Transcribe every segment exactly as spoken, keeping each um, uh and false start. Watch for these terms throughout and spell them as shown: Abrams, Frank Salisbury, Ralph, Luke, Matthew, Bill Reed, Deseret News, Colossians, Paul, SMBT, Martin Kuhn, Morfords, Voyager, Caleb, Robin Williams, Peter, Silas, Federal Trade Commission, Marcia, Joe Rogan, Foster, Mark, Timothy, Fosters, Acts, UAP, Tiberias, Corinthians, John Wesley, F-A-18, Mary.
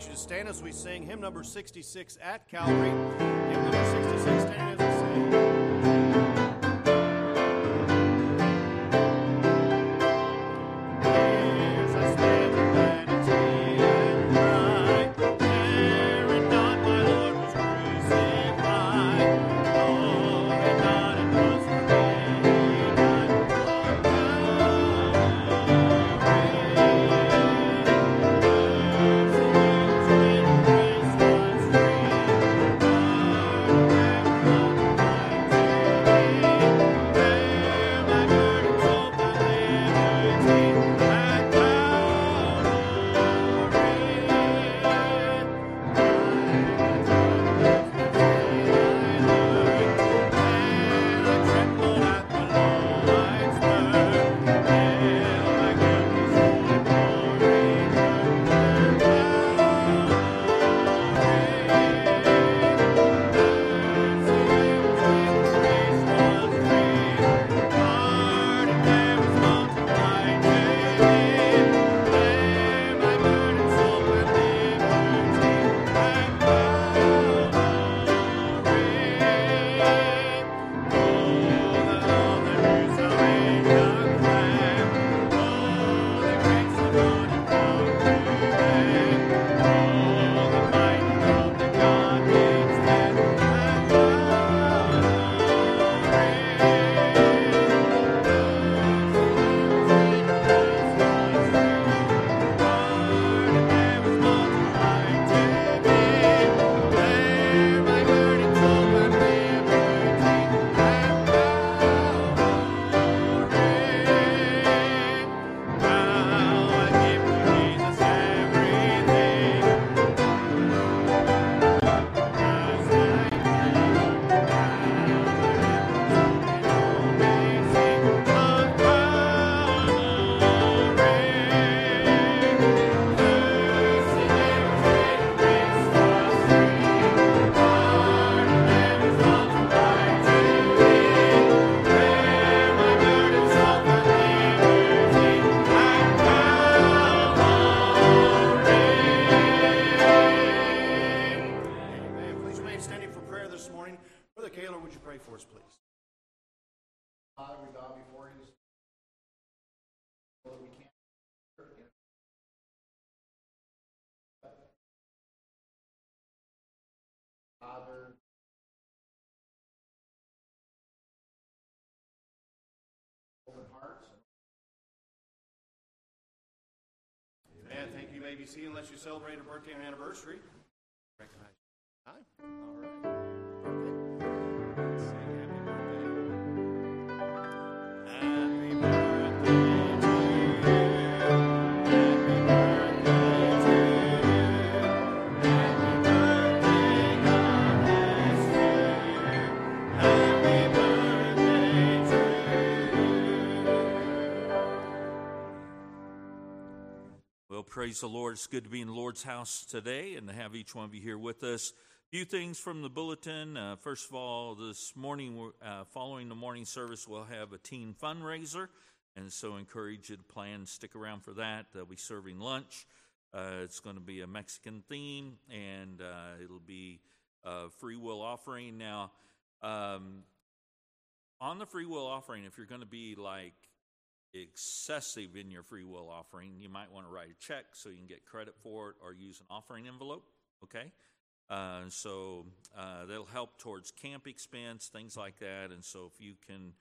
invite you to stand as we sing hymn number sixty-six at Calvary. Hymn number sixty-six, stand as we sing. Amen. Thank you. You may be seated unless you celebrate a birthday or anniversary. Recognize you. All right. Praise the Lord. It's good to be in the Lord's house today and to have each one of you here with us. A few things from the bulletin. Uh, first of all, this morning, uh, following the morning service, we'll have a teen fundraiser, and so encourage you to plan, stick around for that. They'll be serving lunch. Uh, it's going to be a Mexican theme, and uh, it'll be a free will offering. Now, um, on the free will offering, if you're going to be like, excessive in your free will offering, you might want to write a check so you can get credit for it, or use an offering envelope, okay? Uh, so uh, that'll help towards camp expense, things like that, and so if you can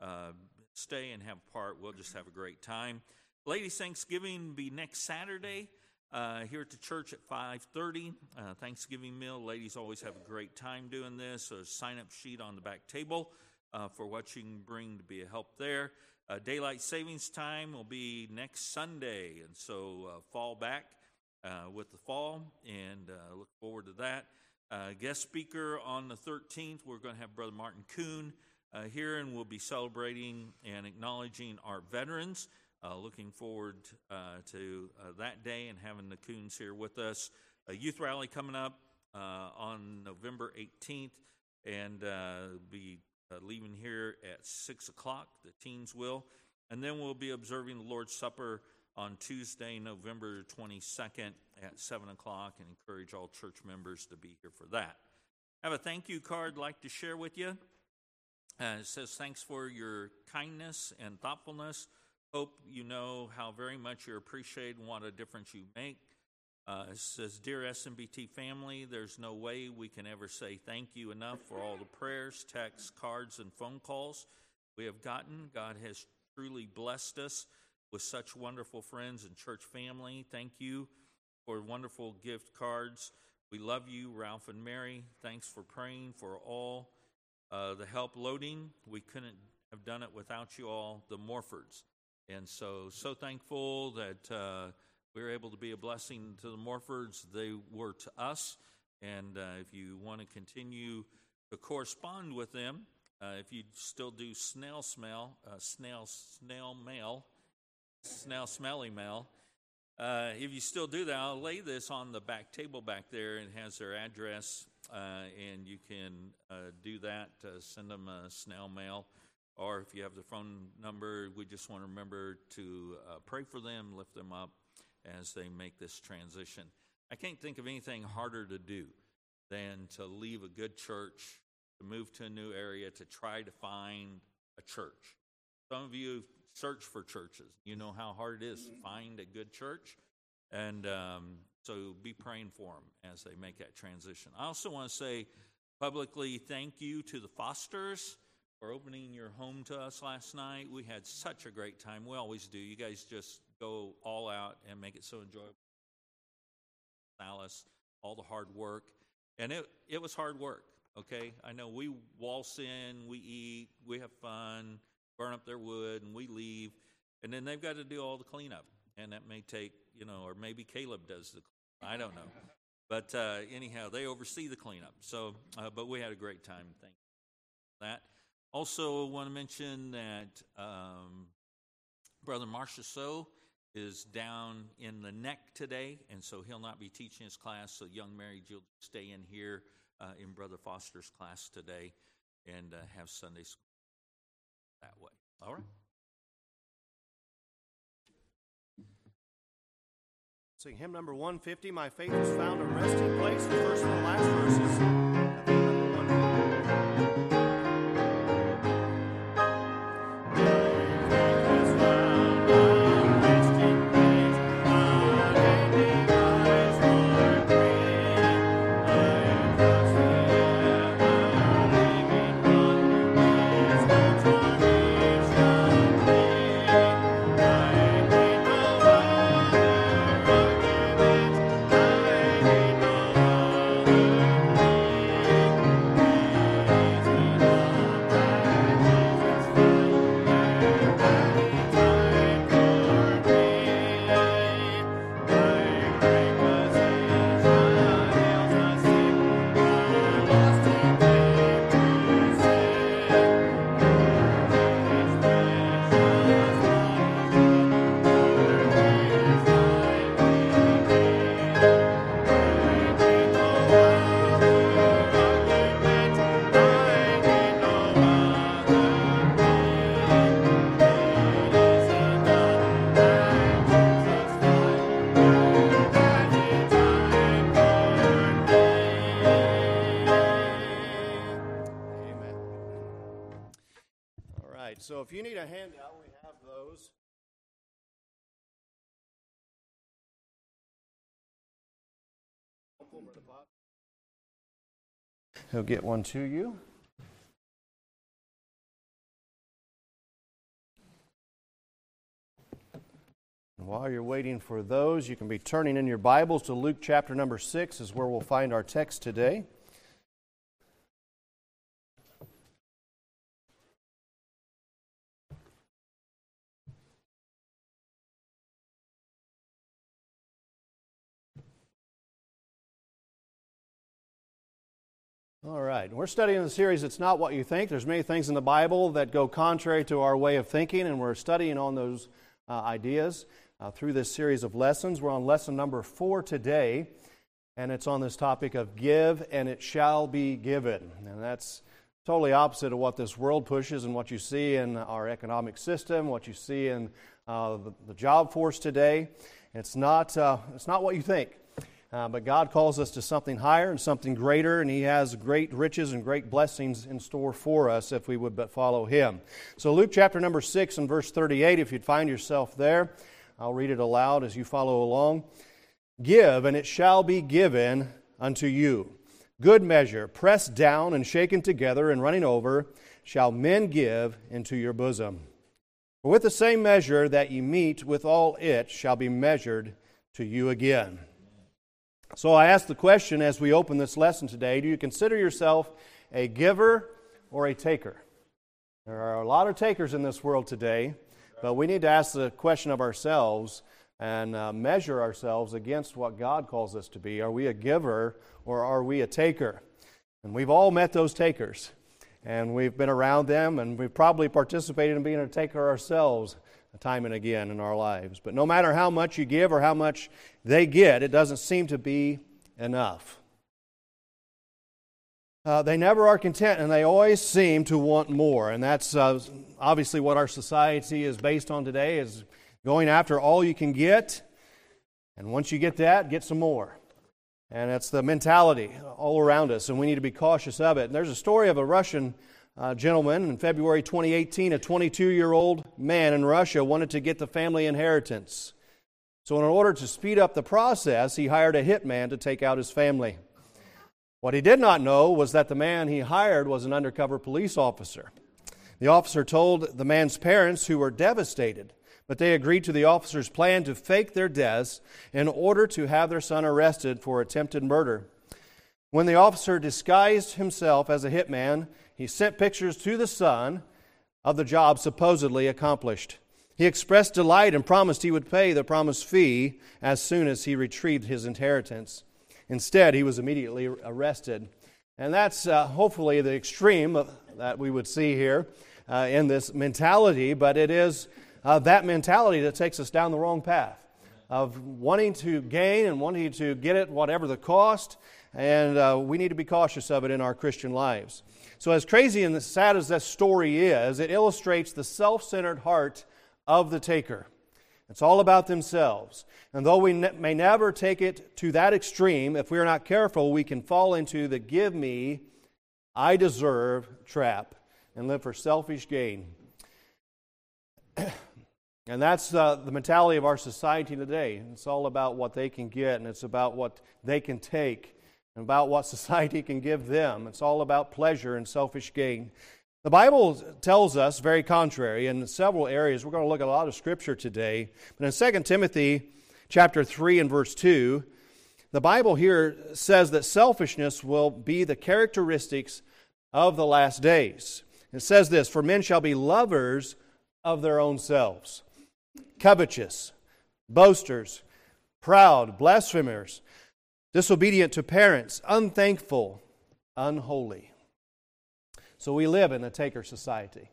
uh, stay and have a part, we'll just have a great time. Ladies' Thanksgiving will be next Saturday uh, here at the church at five thirty, uh, Thanksgiving meal. Ladies always have a great time doing this, so sign-up sheet on the back table uh, for what you can bring to be a help there. Uh, daylight savings time will be next Sunday, and so uh, fall back uh, with the fall, and uh, look forward to that. Uh, guest speaker on the thirteenth, we're going to have Brother Martin Kuhn uh, here, and we'll be celebrating and acknowledging our veterans. Uh, looking forward uh, to uh, that day and having the Kuhns here with us. A youth rally coming up uh, on November eighteenth, and uh, be Uh, leaving here at six o'clock, the teens will, and then we'll be observing the Lord's Supper on Tuesday, November twenty-second at seven o'clock, and encourage all church members to be here for that. I have a thank you card I'd like to share with you. Uh, it says, thanks for your kindness and thoughtfulness. Hope you know how very much you're appreciated and what a difference you make. Uh, it says, dear S M B T family, there's no way we can ever say thank you enough for all the prayers, texts, cards, and phone calls we have gotten. God has truly blessed us with such wonderful friends and church family. Thank you for wonderful gift cards. We love you, Ralph and Mary. Thanks for praying for all uh, the help loading. We couldn't have done it without you all, the Morfords. And so, so thankful that uh, we were able to be a blessing to the Morfords. They were to us. And uh, if you want to continue to correspond with them, uh, if you still do snail smell, uh, snail, snail mail, snail smelly mail, uh, if you still do that, I'll lay this on the back table back there and has their address. Uh, and you can uh, do that, uh, send them a snail mail. Or if you have the phone number, we just want to remember to uh, pray for them, lift them up as they make this transition. I can't think of anything harder to do than to leave a good church, to move to a new area, to try to find a church. Some of you search for churches. You know how hard it is to find a good church. And um, so be praying for them as they make that transition. I also want to say publicly thank you to the Fosters for opening your home to us last night. We had such a great time. We always do. You guys just go all out and make it so enjoyable. Silas, all the hard work. And it, it was hard work, okay? I know we waltz in, we eat, we have fun, burn up their wood, and we leave. And then they've got to do all the cleanup. And that may take, you know, or maybe Caleb does the cleanup. I don't know. But uh, anyhow, they oversee the cleanup. So, uh, but we had a great time. Thank you for that. Also want to mention that um, Brother Marcia So is down in the neck today, and so he'll not be teaching his class, so young married, you'll stay in here uh, in Brother Foster's class today and uh, have Sunday school that way. All right. Sing hymn number one fifty, My Faith Is Found a Resting Place, the first and the last verses. So if you need a handout, we have those. He'll get one to you. And while you're waiting for those, you can be turning in your Bibles to Luke chapter number six is where we'll find our text today. All right, we're studying the series, It's Not What You Think. There's many things in the Bible that go contrary to our way of thinking, and we're studying on those uh, ideas uh, through this series of lessons. We're on lesson number four today, and it's on this topic of give and it shall be given. And that's totally opposite of what this world pushes and what you see in our economic system, what you see in uh, the, the job force today. It's not uh, it's not what you think. Uh, but God calls us to something higher and something greater, and He has great riches and great blessings in store for us if we would but follow Him. So Luke chapter number six and verse thirty-eight, if you'd find yourself there, I'll read it aloud as you follow along. Give, and it shall be given unto you. Good measure, pressed down and shaken together and running over, shall men give into your bosom. For with the same measure that ye meet withal it shall be measured to you again. So I ask the question as we open this lesson today, do you consider yourself a giver or a taker? There are a lot of takers in this world today, but we need to ask the question of ourselves and uh, measure ourselves against what God calls us to be. Are we a giver or are we a taker? And we've all met those takers, and we've been around them, and we've probably participated in being a taker ourselves time and again in our lives. But no matter how much you give or how much they get, it doesn't seem to be enough. Uh, they never are content, and they always seem to want more. And that's uh, obviously what our society is based on today, is going after all you can get, and once you get that, get some more. And that's the mentality all around us, and we need to be cautious of it. And there's a story of a Russian Uh, gentleman, in February twenty eighteen, a twenty-two-year-old man in Russia wanted to get the family inheritance. So in order to speed up the process, he hired a hitman to take out his family. What he did not know was that the man he hired was an undercover police officer. The officer told the man's parents, who were devastated, but they agreed to the officer's plan to fake their deaths in order to have their son arrested for attempted murder. When the officer disguised himself as a hitman, he sent pictures to the son of the job supposedly accomplished. He expressed delight and promised he would pay the promised fee as soon as he retrieved his inheritance. Instead, he was immediately arrested. And that's uh, hopefully the extreme of, that we would see here uh, in this mentality, but it is uh, that mentality that takes us down the wrong path of wanting to gain and wanting to get it whatever the cost, and uh, we need to be cautious of it in our Christian lives. So as crazy and as sad as that story is, it illustrates the self-centered heart of the taker. It's all about themselves. And though we ne- may never take it to that extreme, if we are not careful, we can fall into the give me, I deserve trap and live for selfish gain. And that's uh, the mentality of our society today. It's all about what they can get, and it's about what they can take, and about what society can give them. It's all about pleasure and selfish gain. The Bible tells us very contrary in several areas. We're going to look at a lot of Scripture today. But in Second Timothy chapter three and verse two, the Bible here says that selfishness will be the characteristics of the last days. It says this, "For men shall be lovers of their own selves, covetous, boasters, proud, blasphemers, disobedient to parents, unthankful, unholy." So we live in a taker society.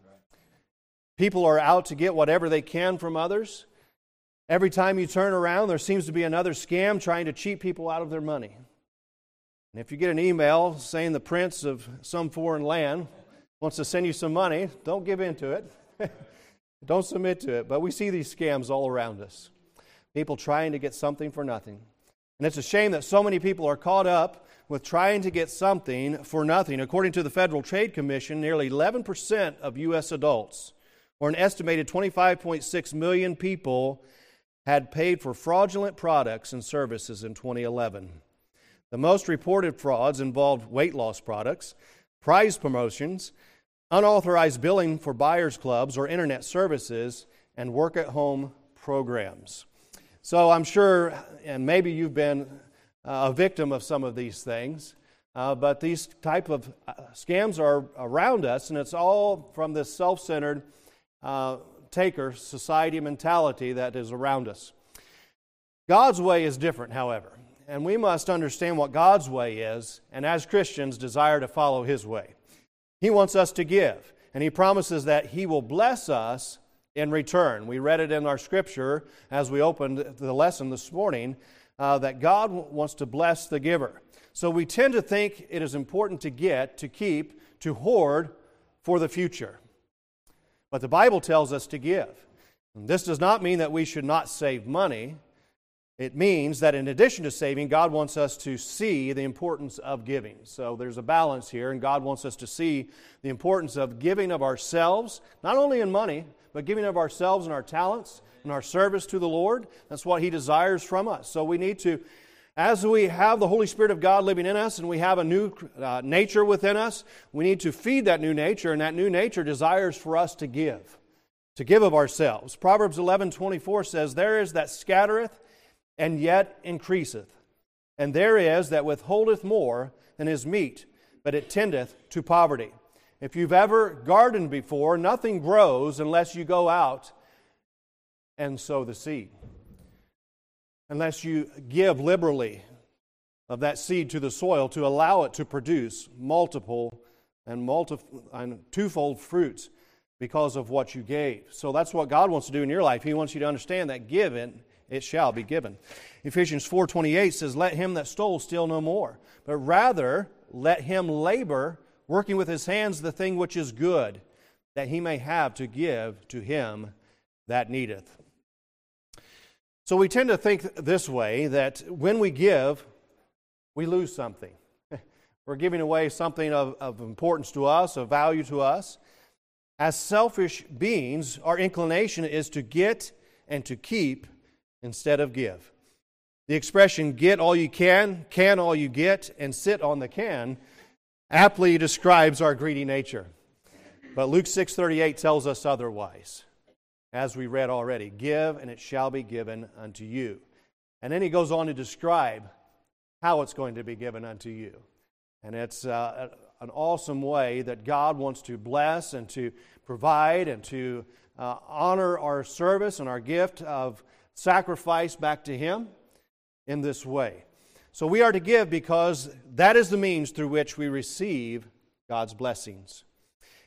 People are out to get whatever they can from others. Every time you turn around, there seems to be another scam trying to cheat people out of their money. And if you get an email saying the prince of some foreign land wants to send you some money, don't give in to it. Don't submit to it. But we see these scams all around us. People trying to get something for nothing. And it's a shame that so many people are caught up with trying to get something for nothing. According to the Federal Trade Commission, nearly eleven percent of U S adults, or an estimated twenty-five point six million people, had paid for fraudulent products and services in twenty eleven. The most reported frauds involved weight loss products, prize promotions, unauthorized billing for buyers clubs or internet services, and work-at-home programs. So I'm sure, and maybe you've been uh, a victim of some of these things, uh, but these type of uh, scams are around us, and it's all from this self-centered uh, taker society mentality that is around us. God's way is different, however, and we must understand what God's way is, and as Christians, desire to follow His way. He wants us to give, and He promises that He will bless us in return. We read it in our Scripture as we opened the lesson this morning, uh, that God w- wants to bless the giver. So we tend to think it is important to get, to keep, to hoard for the future. But the Bible tells us to give. And this does not mean that we should not save money. It means that in addition to saving, God wants us to see the importance of giving. So there's a balance here, and God wants us to see the importance of giving of ourselves, not only in money, but giving of ourselves and our talents and our service to the Lord. That's what He desires from us. So we need to, as we have the Holy Spirit of God living in us and we have a new uh, nature within us, we need to feed that new nature, and that new nature desires for us to give, to give of ourselves. Proverbs eleven twenty-four says, "There is that scattereth and yet increaseth, and there is that withholdeth more than his meat, but it tendeth to poverty." If you've ever gardened before, nothing grows unless you go out and sow the seed, unless you give liberally of that seed to the soil to allow it to produce multiple and, multi- and twofold fruits because of what you gave. So that's what God wants to do in your life. He wants you to understand that giving, it shall be given. Ephesians four twenty-eight says, "Let him that stole steal no more, but rather let him labor, working with his hands the thing which is good, that he may have to give to him that needeth." So we tend to think this way, that when we give, we lose something. We're giving away something of, of importance to us, of value to us. As selfish beings, our inclination is to get and to keep instead of give. The expression, "get all you can, can all you get, and sit on the can," aptly describes our greedy nature. But Luke six thirty-eight tells us otherwise, as we read already. "Give, and it shall be given unto you." And then he goes on to describe how it's going to be given unto you. And it's uh, an awesome way that God wants to bless and to provide and to uh, honor our service and our gift of sacrifice back to Him in this way. So we are to give because that is the means through which we receive God's blessings.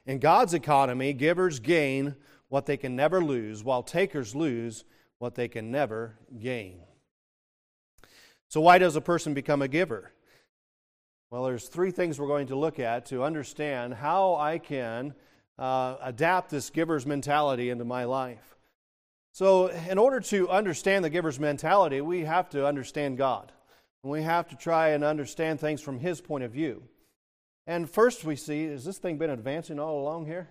In God's economy, givers gain what they can never lose, while takers lose what they can never gain. So why does a person become a giver? Well, there's three things we're going to look at to understand how I can uh, adapt this giver's mentality into my life. So in order to understand the giver's mentality, we have to understand God. And we have to try and understand things from His point of view. And first we see, has this thing been advancing all along here?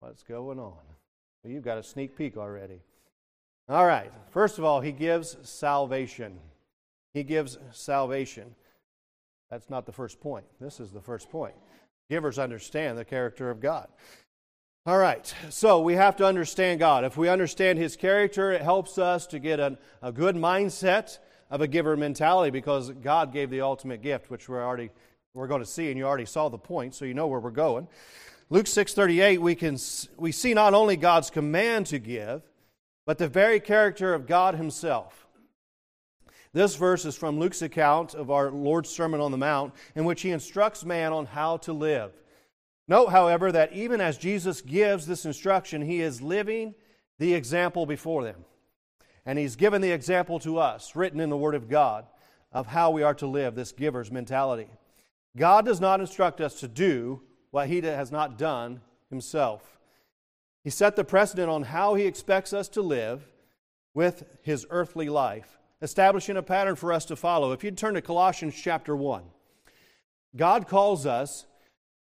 What's going on? Well, you've got a sneak peek already. All right. First of all, He gives salvation. He gives salvation. That's not the first point. This is the first point. Givers understand the character of God. All right. So we have to understand God. If we understand His character, it helps us to get an, a good mindset of a giver mentality, because God gave the ultimate gift, which we're already we're going to see, and you already saw the point, so you know where we're going. Luke six thirty-eight, we can we see not only God's command to give, but the very character of God Himself. This verse is from Luke's account of our Lord's Sermon on the Mount, in which He instructs man on how to live. Note, however, that even as Jesus gives this instruction, He is living the example before them. And He's given the example to us, written in the Word of God, of how we are to live this giver's mentality. God does not instruct us to do what He has not done Himself. He set the precedent on how He expects us to live with His earthly life, establishing a pattern for us to follow. If you'd turn to Colossians chapter one, God calls us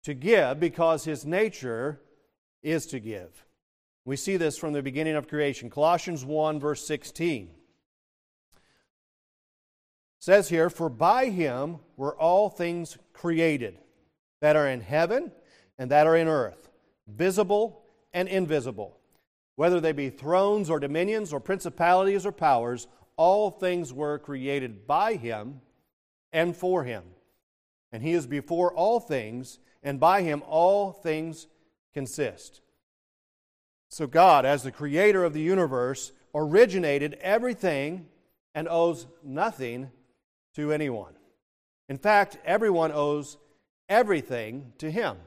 to give because His nature is to give. We see this from the beginning of creation. Colossians one, verse sixteen. Says here, "For by Him were all things created, that are in heaven and that are in earth, visible and invisible. Whether they be thrones or dominions or principalities or powers, all things were created by Him and for Him. And He is before all things, and by Him all things consist." So God, as the creator of the universe, originated everything and owes nothing to anyone. In fact, everyone owes everything to Him.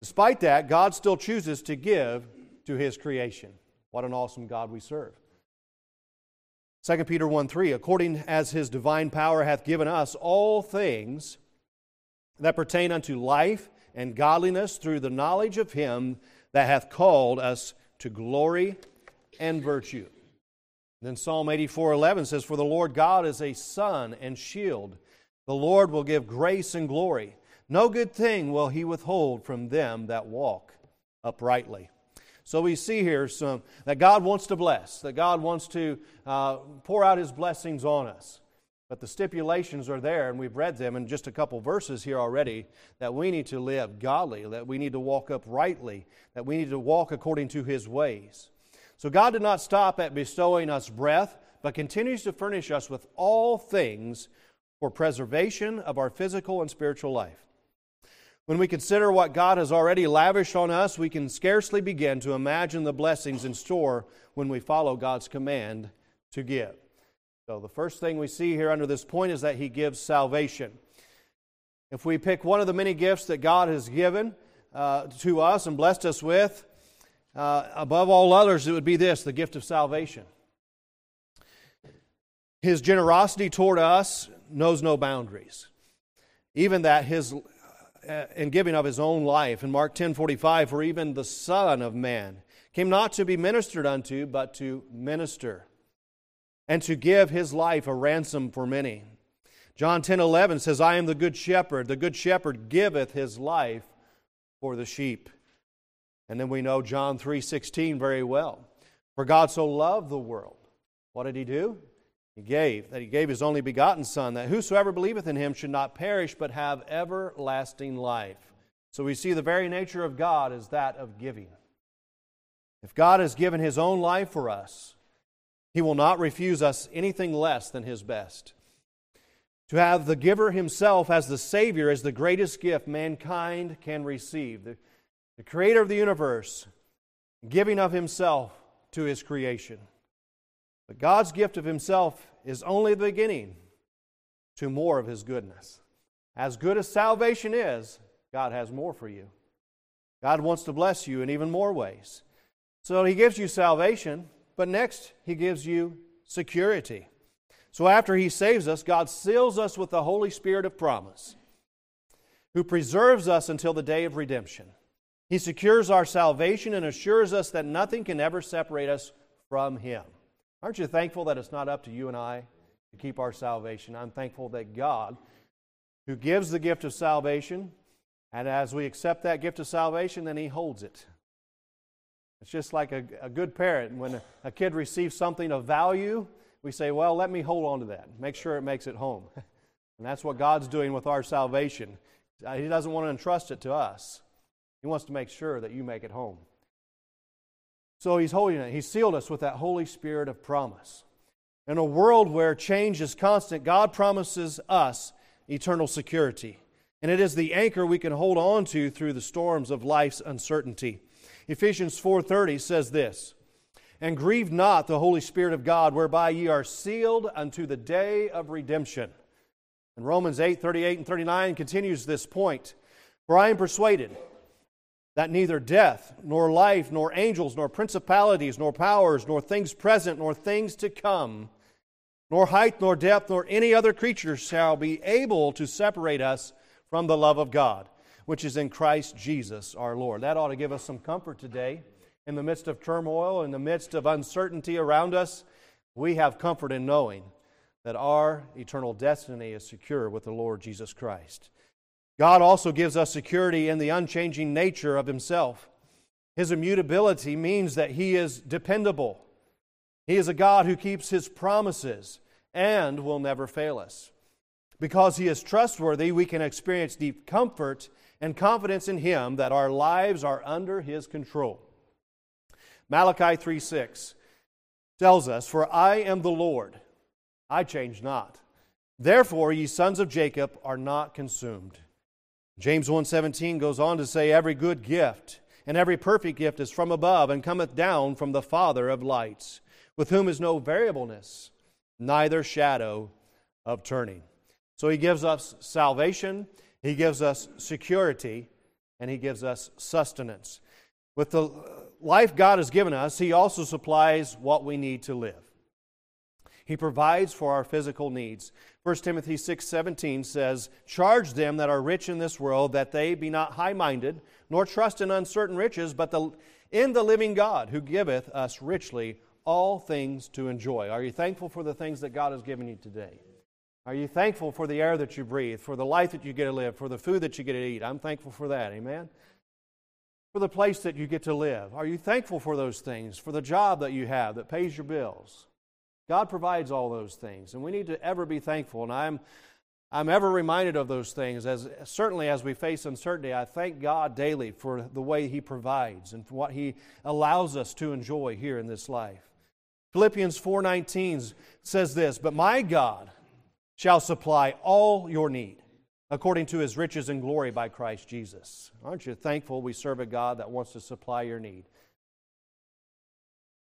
Despite that, God still chooses to give to His creation. What an awesome God we serve. Second Peter one three, "According as His divine power hath given us all things that pertain unto life and godliness through the knowledge of Him that hath called us to glory and virtue. Then Psalm eighty-four eleven says, "For the Lord God is a sun and shield. The Lord will give grace and glory. No good thing will He withhold from them that walk uprightly." So we see here some that God wants to bless, that God wants to uh, pour out His blessings on us. But the stipulations are there, and we've read them in just a couple verses here already, that we need to live godly, that we need to walk uprightly, that we need to walk according to His ways. So God did not stop at bestowing us breath, but continues to furnish us with all things for preservation of our physical and spiritual life. When we consider what God has already lavished on us, we can scarcely begin to imagine the blessings in store when we follow God's command to give. So the first thing we see here under this point is that He gives salvation. If we pick one of the many gifts that God has given uh, to us and blessed us with, uh, above all others, it would be this, the gift of salvation. His generosity toward us knows no boundaries. Even that His... and giving of His own life. In Mark ten forty-five, "For even the Son of Man came not to be ministered unto, but to minister, and to give His life a ransom for many." John ten eleven says, "I am the good shepherd. The good shepherd giveth his life for the sheep." And then we know John three sixteen very well. "For God so loved the world." What did He do? He gave, that He gave His only begotten Son, that whosoever believeth in Him should not perish, but have everlasting life. So we see the very nature of God is that of giving. If God has given His own life for us, He will not refuse us anything less than His best. To have the giver Himself as the Savior is the greatest gift mankind can receive. The, the Creator of the universe, giving of Himself to His creation. But God's gift of Himself is only the beginning to more of His goodness. As good as salvation is, God has more for you. God wants to bless you in even more ways. So He gives you salvation, but next He gives you security. So after He saves us, God seals us with the Holy Spirit of promise, who preserves us until the day of redemption. He secures our salvation and assures us that nothing can ever separate us from Him. Aren't you thankful that it's not up to you and I to keep our salvation? I'm thankful that God, who gives the gift of salvation, and as we accept that gift of salvation, then He holds it. It's just like a, a good parent. When a, a kid receives something of value, we say, well, let me hold on to that. Make sure it makes it home. And that's what God's doing with our salvation. He doesn't want to entrust it to us. He wants to make sure that you make it home. So He's holding it. He sealed us with that Holy Spirit of promise. In a world where change is constant, God promises us eternal security. And it is the anchor we can hold on to through the storms of life's uncertainty. Ephesians four thirty says this, "And grieve not the Holy Spirit of God, whereby ye are sealed unto the day of redemption." And Romans eight thirty-eight and thirty-nine continues this point, "For I am persuaded that neither death, nor life, nor angels, nor principalities, nor powers, nor things present, nor things to come, nor height, nor depth, nor any other creature shall be able to separate us from the love of God, which is in Christ Jesus our Lord." That ought to give us some comfort today. In the midst of turmoil, in the midst of uncertainty around us, we have comfort in knowing that our eternal destiny is secure with the Lord Jesus Christ. God also gives us security in the unchanging nature of Himself. His immutability means that He is dependable. He is a God who keeps His promises and will never fail us. Because He is trustworthy, we can experience deep comfort and confidence in Him that our lives are under His control. Malachi three six tells us, "For I am the Lord, I change not. Therefore ye sons of Jacob are not consumed." James one seventeen goes on to say, "Every good gift and every perfect gift is from above and cometh down from the Father of lights, with whom is no variableness, neither shadow of turning." So He gives us salvation, He gives us security, and He gives us sustenance. With the life God has given us, He also supplies what we need to live. He provides for our physical needs. First Timothy six seventeen says, "Charge them that are rich in this world, that they be not high-minded, nor trust in uncertain riches, but the, in the living God who giveth us richly all things to enjoy. Are you thankful for the things that God has given you today? Are you thankful for the air that you breathe, for the life that you get to live, for the food that you get to eat? I'm thankful for that, amen? For the place that you get to live. Are you thankful for those things, for the job that you have that pays your bills? God provides all those things, and we need to ever be thankful, and I'm I'm ever reminded of those things. As certainly as we face uncertainty, I thank God daily for the way He provides and for what He allows us to enjoy here in this life. Philippians four nineteen says this, "But my God shall supply all your need according to His riches and glory by Christ Jesus." Aren't you thankful we serve a God that wants to supply your need?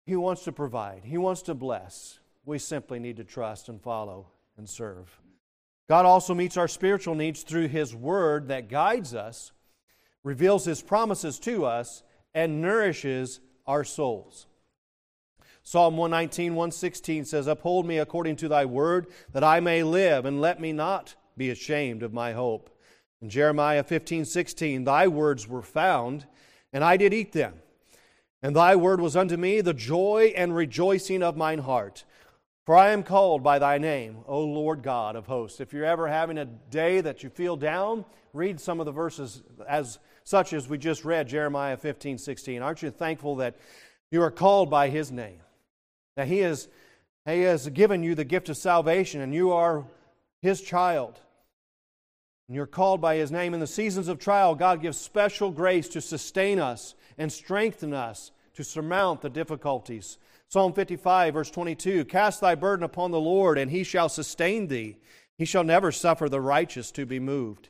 He wants to provide. He wants to bless. We simply need to trust and follow and serve. God also meets our spiritual needs through His Word that guides us, reveals His promises to us, and nourishes our souls. Psalm one nineteen, one sixteen says, "Uphold me according to Thy word, that I may live, and let me not be ashamed of my hope." And Jeremiah fifteen, sixteen, "Thy words were found, and I did eat them. And Thy word was unto me the joy and rejoicing of mine heart. For I am called by Thy name, O Lord God of hosts." If you're ever having a day that you feel down, read some of the verses as such as we just read, Jeremiah fifteen, sixteen. Aren't you thankful that you are called by His name? That He is, He has given you the gift of salvation and you are His child. And you're called by His name. In the seasons of trial, God gives special grace to sustain us and strengthen us to surmount the difficulties. Psalm fifty-five, verse twenty-two, "Cast thy burden upon the Lord, and He shall sustain thee. He shall never suffer the righteous to be moved."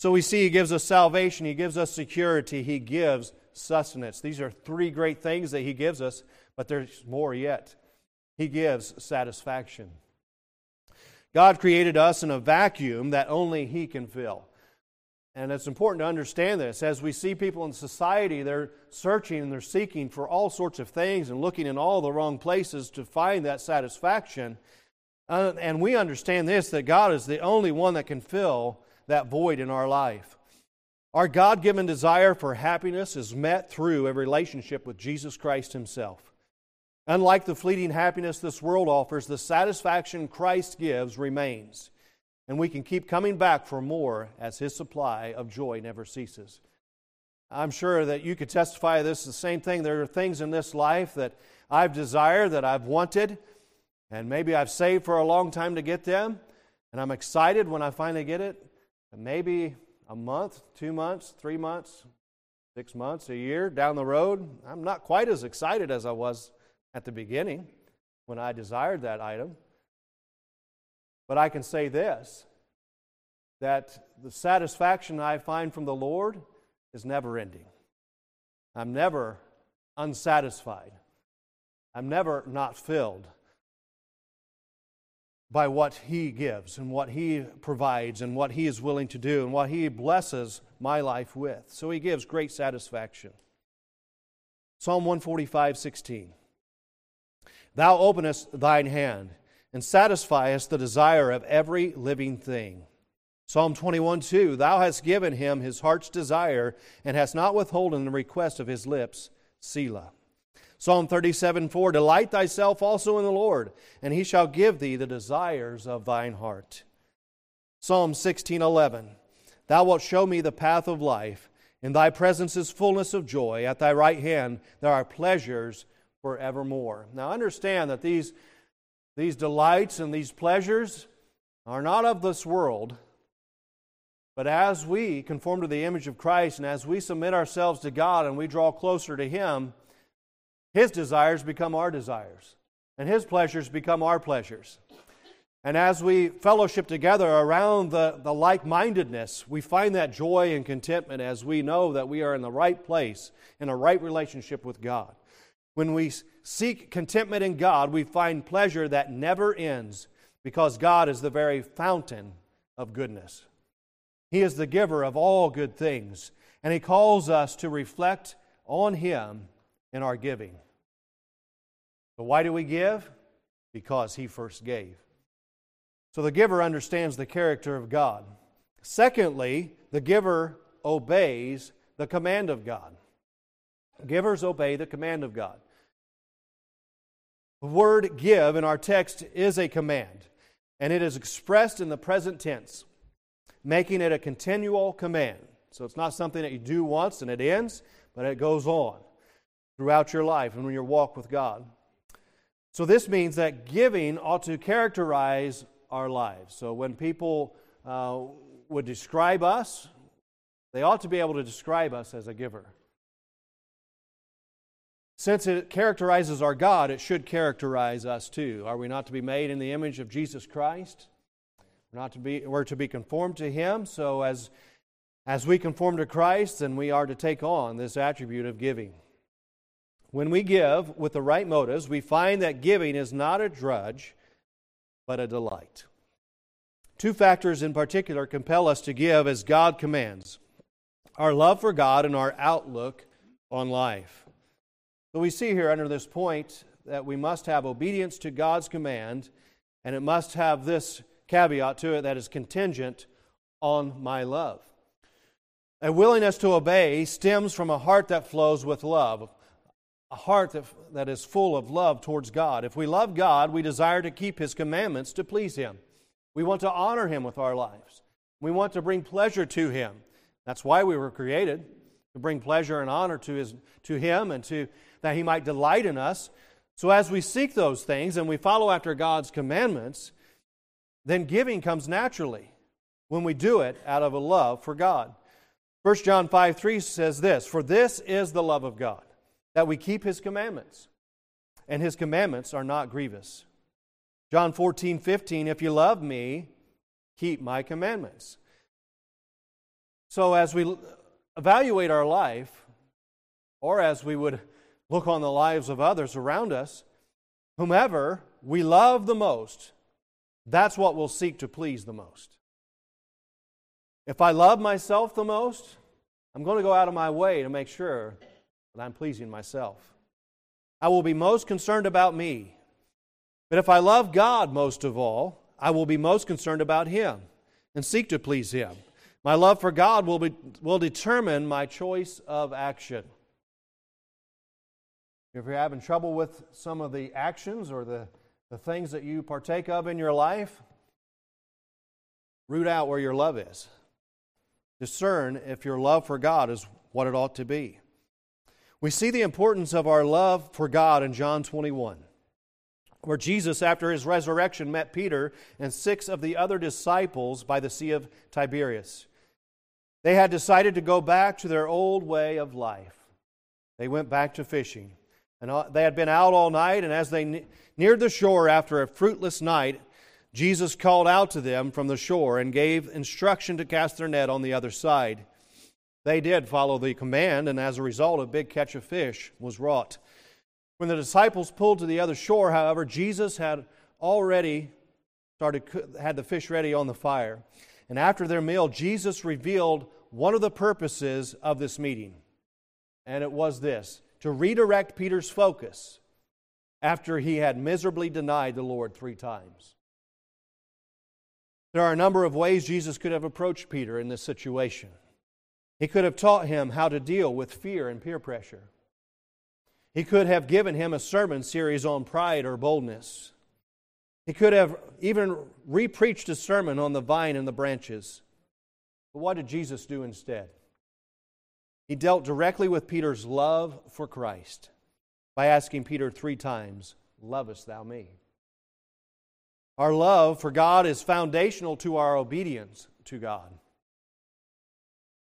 So we see He gives us salvation, He gives us security, He gives sustenance. These are three great things that He gives us, but there's more yet. He gives satisfaction. God created us in a vacuum that only He can fill. And it's important to understand this. As we see people in society, they're searching and they're seeking for all sorts of things and looking in all the wrong places to find that satisfaction. Uh, and we understand this, that God is the only one that can fill that void in our life. Our God-given desire for happiness is met through a relationship with Jesus Christ Himself. Unlike the fleeting happiness this world offers, the satisfaction Christ gives remains. And we can keep coming back for more as His supply of joy never ceases. I'm sure that you could testify this the same thing. There are things in this life that I've desired, that I've wanted, and maybe I've saved for a long time to get them, and I'm excited when I finally get it. And maybe a month, two months, three months, six months, a year down the road, I'm not quite as excited as I was at the beginning, when I desired that item. But I can say this, that the satisfaction I find from the Lord is never ending. I'm never unsatisfied. I'm never not filled by what He gives and what He provides and what He is willing to do and what He blesses my life with. So He gives great satisfaction. Psalm one forty-five, sixteen. "Thou openest thine hand, and satisfiest the desire of every living thing." Psalm twenty-one, two, "Thou hast given him his heart's desire, and hast not withholden the request of his lips, Selah." Psalm thirty-seven, four, "Delight thyself also in the Lord, and He shall give thee the desires of thine heart." Psalm sixteen, eleven, "Thou wilt show me the path of life. In Thy presence is fullness of joy. At Thy right hand there are pleasures forevermore." Now understand that these, these delights and these pleasures are not of this world, but as we conform to the image of Christ and as we submit ourselves to God and we draw closer to Him, His desires become our desires, and His pleasures become our pleasures. And as we fellowship together around the, the like-mindedness, we find that joy and contentment as we know that we are in the right place, in a right relationship with God. When we seek contentment in God, we find pleasure that never ends because God is the very fountain of goodness. He is the giver of all good things, and He calls us to reflect on Him in our giving. But why do we give? Because He first gave. So the giver understands the character of God. Secondly, the giver obeys the command of God. Givers obey the command of God. The word give in our text is a command, and it is expressed in the present tense, making it a continual command. So it's not something that you do once and it ends, but it goes on throughout your life and when you walk with God. So this means that giving ought to characterize our lives. So when people uh, would describe us, they ought to be able to describe us as a giver. Since it characterizes our God, it should characterize us too. Are we not to be made in the image of Jesus Christ? We're not to be, we're to be conformed to Him. So as, as we conform to Christ, then we are to take on this attribute of giving. When we give with the right motives, we find that giving is not a drudge, but a delight. Two factors in particular compel us to give as God commands: our love for God and our outlook on life. So we see here under this point that we must have obedience to God's command, and it must have this caveat to it that is contingent on my love. A willingness to obey stems from a heart that flows with love, a heart that, that is full of love towards God. If we love God, we desire to keep His commandments to please Him. We want to honor Him with our lives. We want to bring pleasure to Him. That's why we were created, to bring pleasure and honor to his, to Him, and to that He might delight in us. So as we seek those things and we follow after God's commandments, then giving comes naturally when we do it out of a love for God. First John five three says this: "For this is the love of God, that we keep His commandments, and His commandments are not grievous." John fourteen fifteen, "If you love Me, keep My commandments." So as we evaluate our life, or as we would look on the lives of others around us, whomever we love the most, that's what we'll seek to please the most. If I love myself the most, I'm going to go out of my way to make sure that I'm pleasing myself. I will be most concerned about me. But if I love God most of all, I will be most concerned about Him and seek to please Him. My love for God will be, will determine my choice of action. If you're having trouble with some of the actions or the, the things that you partake of in your life, root out where your love is. Discern if your love for God is what it ought to be. We see the importance of our love for God in John twenty-one, where Jesus, after His resurrection, met Peter and six of the other disciples by the Sea of Tiberias. They had decided to go back to their old way of life. They went back to fishing. And they had been out all night, and as they neared the shore after a fruitless night, Jesus called out to them from the shore and gave instruction to cast their net on the other side. They did follow the command, and as a result, a big catch of fish was wrought. When the disciples pulled to the other shore, however, Jesus had already started, had the fish ready on the fire. And after their meal, Jesus revealed one of the purposes of this meeting. And it was this: to redirect Peter's focus after he had miserably denied the Lord three times. There are a number of ways Jesus could have approached Peter in this situation. He could have taught him how to deal with fear and peer pressure. He could have given him a sermon series on pride or boldness. He could have even re-preached a sermon on the vine and the branches. But what did Jesus do instead? He dealt directly with Peter's love for Christ by asking Peter three times, "Lovest thou Me?" Our love for God is foundational to our obedience to God.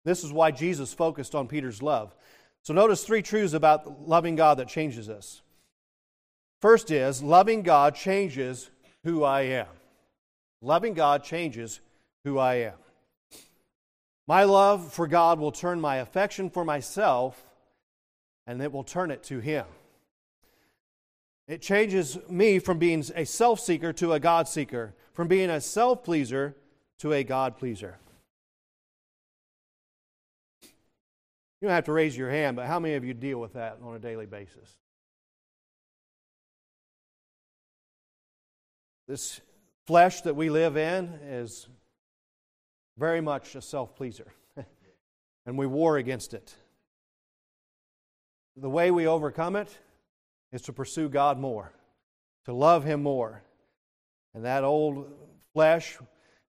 This is why Jesus focused on Peter's love. So notice three truths about loving God that changes us. First is, loving God changes who I am. Loving God changes who I am. My love for God will turn my affection for myself, and it will turn it to Him. It changes me from being a self-seeker to a God-seeker, from being a self-pleaser to a God-pleaser. You don't have to raise your hand, but how many of you deal with that on a daily basis? This flesh that we live in is very much a self-pleaser, and we war against it. The way we overcome it is to pursue God more, to love Him more. And that old flesh,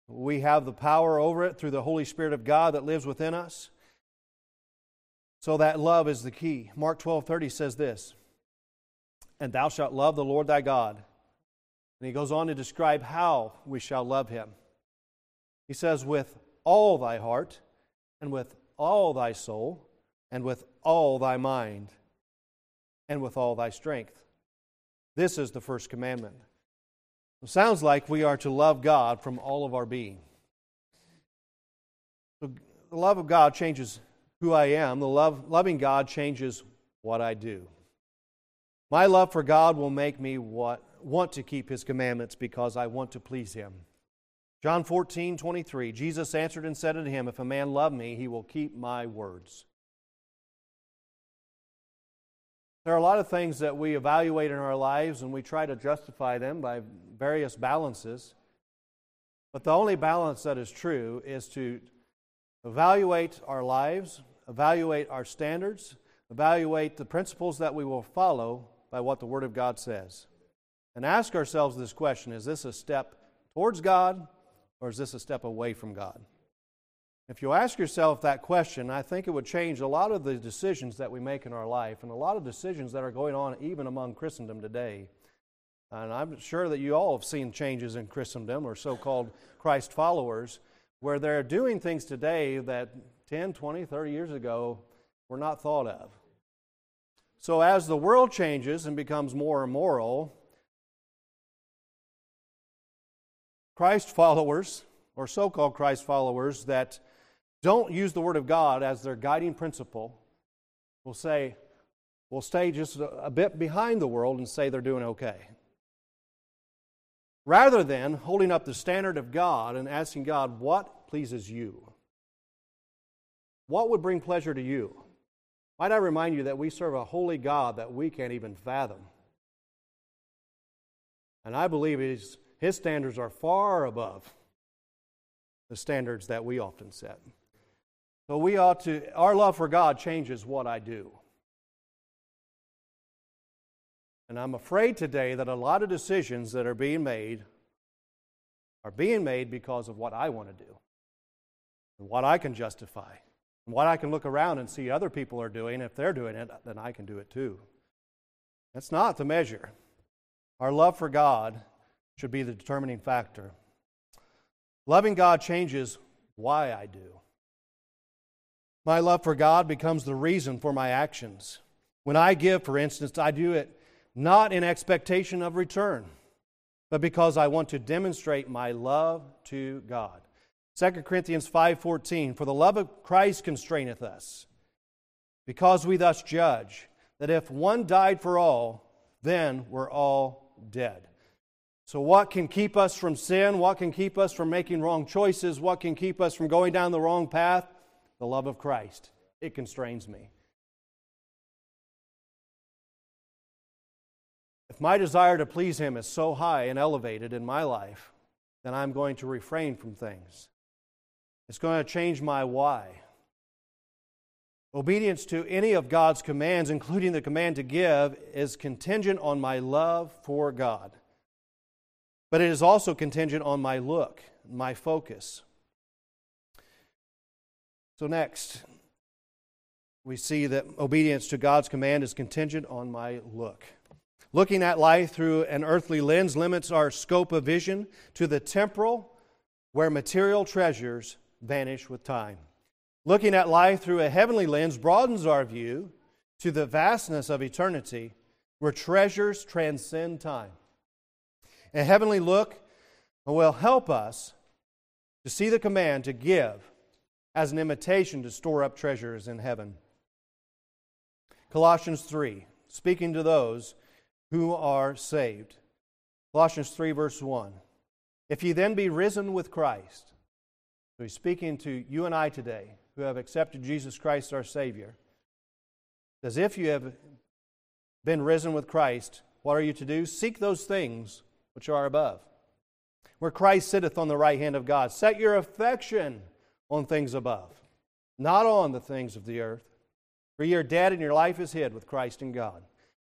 we have the power over it through the Holy Spirit of God that lives within us. So that love is the key. Mark twelve thirty says this, "And thou shalt love the Lord thy God." And he goes on to describe how we shall love Him. He says, "With all thy heart, and with all thy soul, and with all thy mind, and with all thy strength." This is the first commandment. It sounds like we are to love God from all of our being. The love of God changes who I am. The love, loving God changes what I do. My love for God will make me what, want to keep His commandments because I want to please Him. John fourteen twenty-three, Jesus answered and said unto him, "If a man love me, he will keep my words." There are a lot of things that we evaluate in our lives and we try to justify them by various balances. But the only balance that is true is to evaluate our lives, evaluate our standards, evaluate the principles that we will follow by what the Word of God says. And ask ourselves this question, is this a step towards God or is this a step away from God? If you ask yourself that question, I think it would change a lot of the decisions that we make in our life and a lot of decisions that are going on even among Christendom today. And I'm sure that you all have seen changes in Christendom or so-called Christ followers where they're doing things today that ten, twenty, thirty years ago were not thought of. So as the world changes and becomes more immoral, Christ followers, or so-called Christ followers, that don't use the Word of God as their guiding principle will say, will stay just a bit behind the world and say they're doing okay. Rather than holding up the standard of God and asking God, what pleases you? What would bring pleasure to you? Might I remind you that we serve a holy God that we can't even fathom. And I believe it is His standards are far above the standards that we often set. So we ought to, our love for God changes what I do. And I'm afraid today that a lot of decisions that are being made are being made because of what I want to do, and what I can justify, and what I can look around and see other people are doing. If they're doing it, then I can do it too. That's not the measure. Our love for God should be the determining factor. Loving God changes why I do. My love for God becomes the reason for my actions. When I give, for instance, I do it not in expectation of return, but because I want to demonstrate my love to God. Second Corinthians five fourteen, "For the love of Christ constraineth us, because we thus judge, that if one died for all, then we're all dead." So what can keep us from sin? What can keep us from making wrong choices? What can keep us from going down the wrong path? The love of Christ. It constrains me. If my desire to please Him is so high and elevated in my life, then I'm going to refrain from things. It's going to change my why. Obedience to any of God's commands, including the command to give, is contingent on my love for God. But it is also contingent on my look, my focus. So next, we see that obedience to God's command is contingent on my look. Looking at life through an earthly lens limits our scope of vision to the temporal, where material treasures vanish with time. Looking at life through a heavenly lens broadens our view to the vastness of eternity, where treasures transcend time. A heavenly look will help us to see the command to give as an invitation to store up treasures in heaven. Colossians three, speaking to those who are saved. Colossians three, verse one. "If ye then be risen with Christ," so He's speaking to you and I today who have accepted Jesus Christ our Savior. As if you have been risen with Christ, what are you to do? "Seek those things which are above, where Christ sitteth on the right hand of God. Set your affection on things above, not on the things of the earth, For ye are dead, and your life is hid with Christ in God.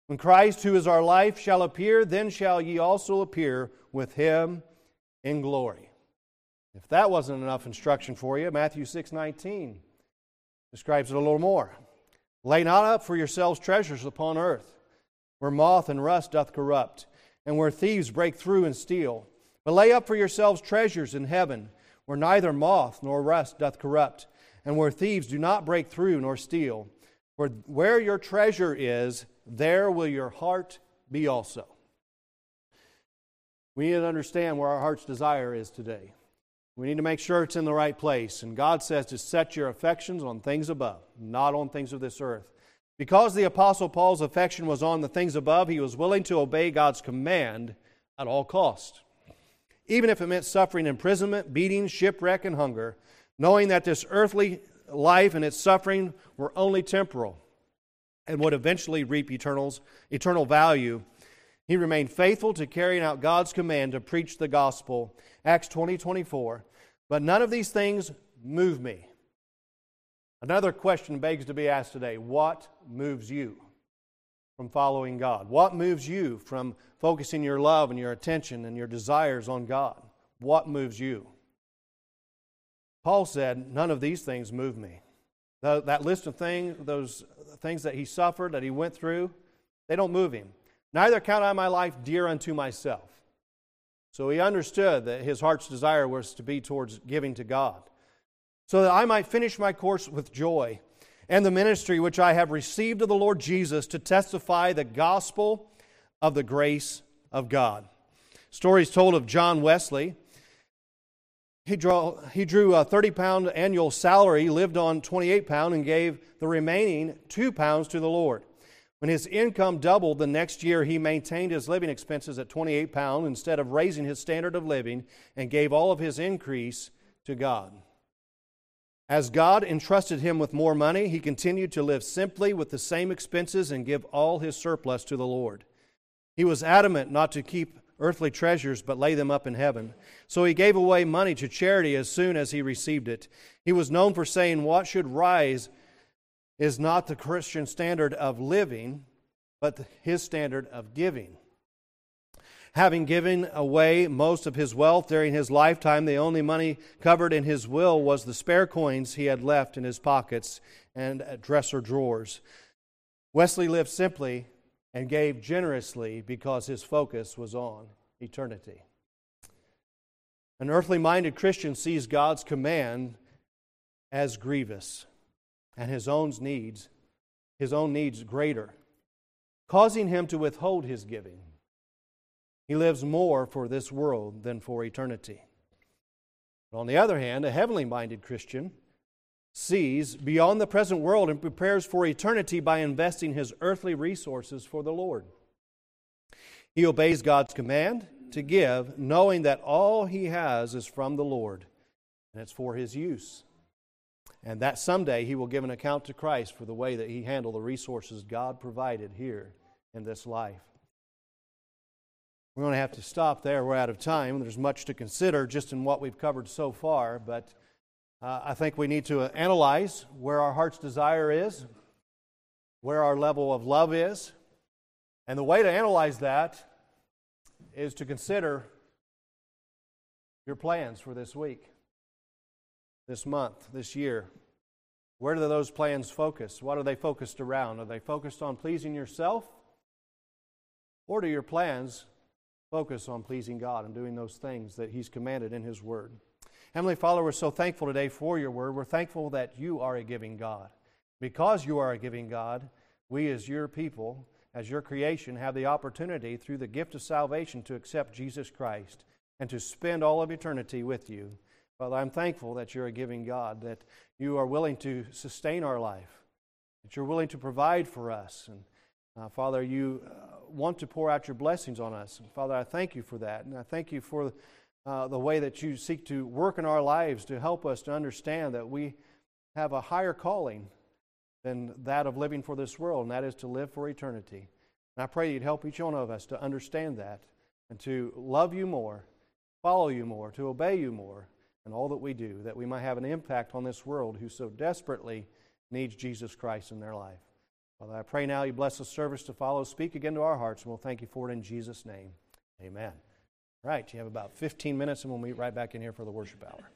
When Christ, who is our life, shall appear, then shall ye also appear with him in glory. If that wasn't enough instruction for you, Matthew six nineteen describes it a little more. Lay not up for yourselves treasures upon earth, where moth and rust doth corrupt, and where thieves break through and steal. But lay up for yourselves treasures in heaven, where neither moth nor rust doth corrupt, and where thieves do not break through nor steal. For where your treasure is, there will your heart be also. We need to understand where our heart's desire is today. We need to make sure it's in the right place. And God says to set your affections on things above, not on things of this earth. Because the Apostle Paul's affection was on the things above, he was willing to obey God's command at all cost, even if it meant suffering imprisonment, beating, shipwreck, and hunger, knowing that this earthly life and its suffering were only temporal and would eventually reap eternals, eternal value. He remained faithful to carrying out God's command to preach the gospel. Acts twenty twenty-four. But none of these things move me. Another question begs to be asked today. What moves you from following God? What moves you from focusing your love and your attention and your desires on God? What moves you? Paul said, none of these things move me. The, that list of things, those things that he suffered, that he went through, they don't move him. Neither count I my life dear unto myself. So he understood that his heart's desire was to be towards giving to God, so that I might finish my course with joy and the ministry which I have received of the Lord Jesus to testify the gospel of the grace of God. Stories told of John Wesley. He drew, he drew a thirty pound annual salary, lived on twenty-eight pound, and gave the remaining two pounds to the Lord. When his income doubled the next year, he maintained his living expenses at twenty-eight pound instead of raising his standard of living, and gave all of his increase to God. As God entrusted him with more money, he continued to live simply with the same expenses and give all his surplus to the Lord. He was adamant not to keep earthly treasures, but lay them up in heaven. So he gave away money to charity as soon as he received it. He was known for saying, what should rise is not the Christian standard of living, but his standard of giving. Having given away most of his wealth during his lifetime, the only money covered in his will was the spare coins he had left in his pockets and dresser drawers. Wesley lived simply and gave generously because his focus was on eternity. An earthly-minded Christian sees God's command as grievous and his own needs, his own needs greater, causing him to withhold his giving. He lives more for this world than for eternity. But on the other hand, a heavenly-minded Christian sees beyond the present world and prepares for eternity by investing his earthly resources for the Lord. He obeys God's command to give, knowing that all he has is from the Lord, and it's for his use, and that someday he will give an account to Christ for the way that he handled the resources God provided here in this life. We're going to have to stop there. We're out of time. There's much to consider just in what we've covered so far, but uh, I think we need to analyze where our heart's desire is, where our level of love is, and the way to analyze that is to consider your plans for this week, this month, this year. Where do those plans focus? What are they focused around? Are they focused on pleasing yourself, or do your plans focus on pleasing God and doing those things that He's commanded in His Word? Heavenly Father, we're so thankful today for Your Word. We're thankful that You are a giving God. Because You are a giving God, we as Your people, as Your creation, have the opportunity through the gift of salvation to accept Jesus Christ and to spend all of eternity with You. Father, I'm thankful that You're a giving God, that You are willing to sustain our life, that You're willing to provide for us, and Uh, Father, you uh, want to pour out your blessings on us. And Father, I thank you for that. And I thank you for uh, the way that you seek to work in our lives to help us to understand that we have a higher calling than that of living for this world, and that is to live for eternity. And I pray you'd help each one of us to understand that and to love you more, follow you more, to obey you more in all that we do, that we might have an impact on this world who so desperately needs Jesus Christ in their life. Father, I pray now you bless the service to follow. Speak again to our hearts, and we'll thank you for it in Jesus' name. Amen. All right, you have about fifteen minutes, and we'll meet right back in here for the worship hour.